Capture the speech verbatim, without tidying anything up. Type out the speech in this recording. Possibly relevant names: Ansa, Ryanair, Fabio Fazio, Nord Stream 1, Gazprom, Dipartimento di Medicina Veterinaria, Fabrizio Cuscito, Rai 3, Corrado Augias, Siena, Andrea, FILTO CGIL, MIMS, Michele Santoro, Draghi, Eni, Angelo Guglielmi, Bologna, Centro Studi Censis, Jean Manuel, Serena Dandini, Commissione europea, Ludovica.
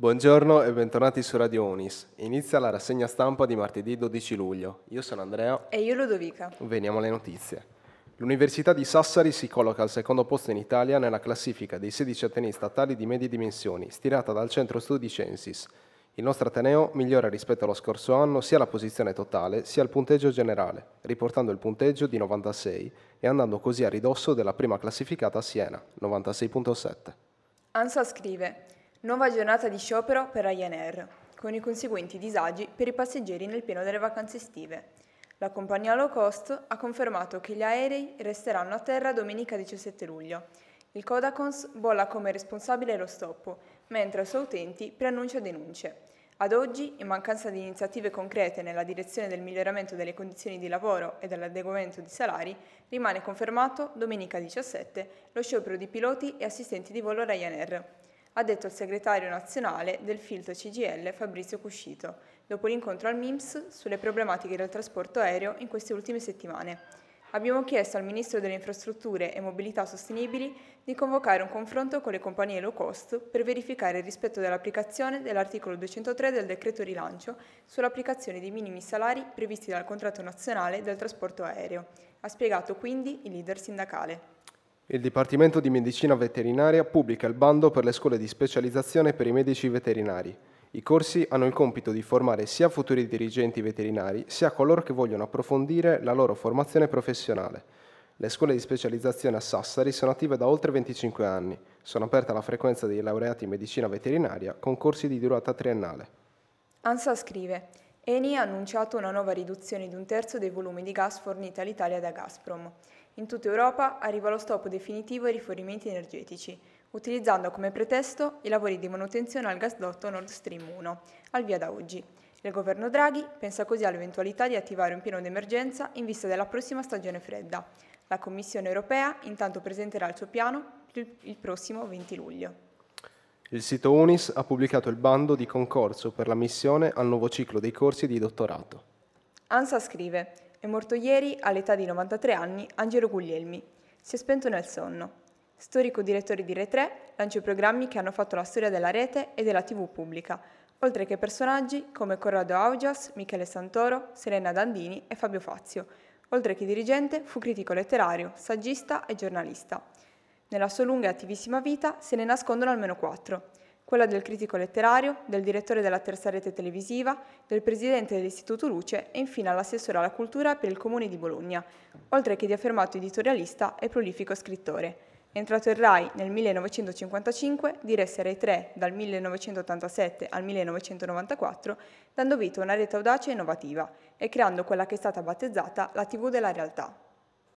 Buongiorno e bentornati su Radio Unis. Inizia la rassegna stampa di martedì dodici luglio. Io sono Andrea. E io Ludovica. Veniamo alle notizie. L'Università di Sassari si colloca al secondo posto in Italia nella classifica dei sedici atenei statali di medie dimensioni, stilata dal Centro Studi Censis. Il nostro ateneo migliora rispetto allo scorso anno sia la posizione totale sia il punteggio generale, riportando il punteggio di novantasei e andando così a ridosso della prima classificata Siena, novantasei virgola sette. Ansa scrive: nuova giornata di sciopero per Ryanair, con i conseguenti disagi per i passeggeri nel pieno delle vacanze estive. La compagnia low cost ha confermato che gli aerei resteranno a terra domenica diciassette luglio. Il Codacons bolla come responsabile lo stop, mentre i suoi utenti preannuncia denunce. Ad oggi, in mancanza di iniziative concrete nella direzione del miglioramento delle condizioni di lavoro e dell'adeguamento di salari, rimane confermato domenica diciassette lo sciopero di piloti e assistenti di volo Ryanair. Ha detto il segretario nazionale del FILTO C G I L Fabrizio Cuscito, dopo l'incontro al M I M S sulle problematiche del trasporto aereo in queste ultime settimane. Abbiamo chiesto al Ministro delle Infrastrutture e Mobilità Sostenibili di convocare un confronto con le compagnie low cost per verificare il rispetto dell'applicazione dell'articolo duecentotre del decreto rilancio sull'applicazione dei minimi salari previsti dal contratto nazionale del trasporto aereo, ha spiegato quindi il leader sindacale. Il Dipartimento di Medicina Veterinaria pubblica il bando per le scuole di specializzazione per i medici veterinari. I corsi hanno il compito di formare sia futuri dirigenti veterinari, sia coloro che vogliono approfondire la loro formazione professionale. Le scuole di specializzazione a Sassari sono attive da oltre venticinque anni. Sono aperte alla frequenza dei laureati in medicina veterinaria con corsi di durata triennale. Ansa scrive: Eni ha annunciato una nuova riduzione di un terzo dei volumi di gas forniti all'Italia da Gazprom. In tutta Europa arriva lo stop definitivo ai rifornimenti energetici, utilizzando come pretesto i lavori di manutenzione al gasdotto Nord Stream uno, al via da oggi. Il governo Draghi pensa così all'eventualità di attivare un piano d'emergenza in vista della prossima stagione fredda. La Commissione europea intanto presenterà il suo piano il prossimo venti luglio. Il sito Unis ha pubblicato il bando di concorso per l'ammissione al nuovo ciclo dei corsi di dottorato. Ansa scrive: è morto ieri, all'età di novantatré anni, Angelo Guglielmi. Si è spento nel sonno. Storico direttore di Rai tre, lancia programmi che hanno fatto la storia della rete e della tivù pubblica, oltre che personaggi come Corrado Augias, Michele Santoro, Serena Dandini e Fabio Fazio. Oltre che dirigente, fu critico letterario, saggista e giornalista. Nella sua lunga e attivissima vita se ne nascondono almeno quattro. Quella del critico letterario, del direttore della terza rete televisiva, del presidente dell'Istituto Luce e infine all'assessore alla cultura per il comune di Bologna, oltre che di affermato editorialista e prolifico scrittore. Entrato in Rai nel millenovecentocinquantacinque, diresse Rai tre dal millenovecentottantasette al millenovecentonovantaquattro, dando vita a una rete audace e innovativa e creando quella che è stata battezzata la tivù della realtà.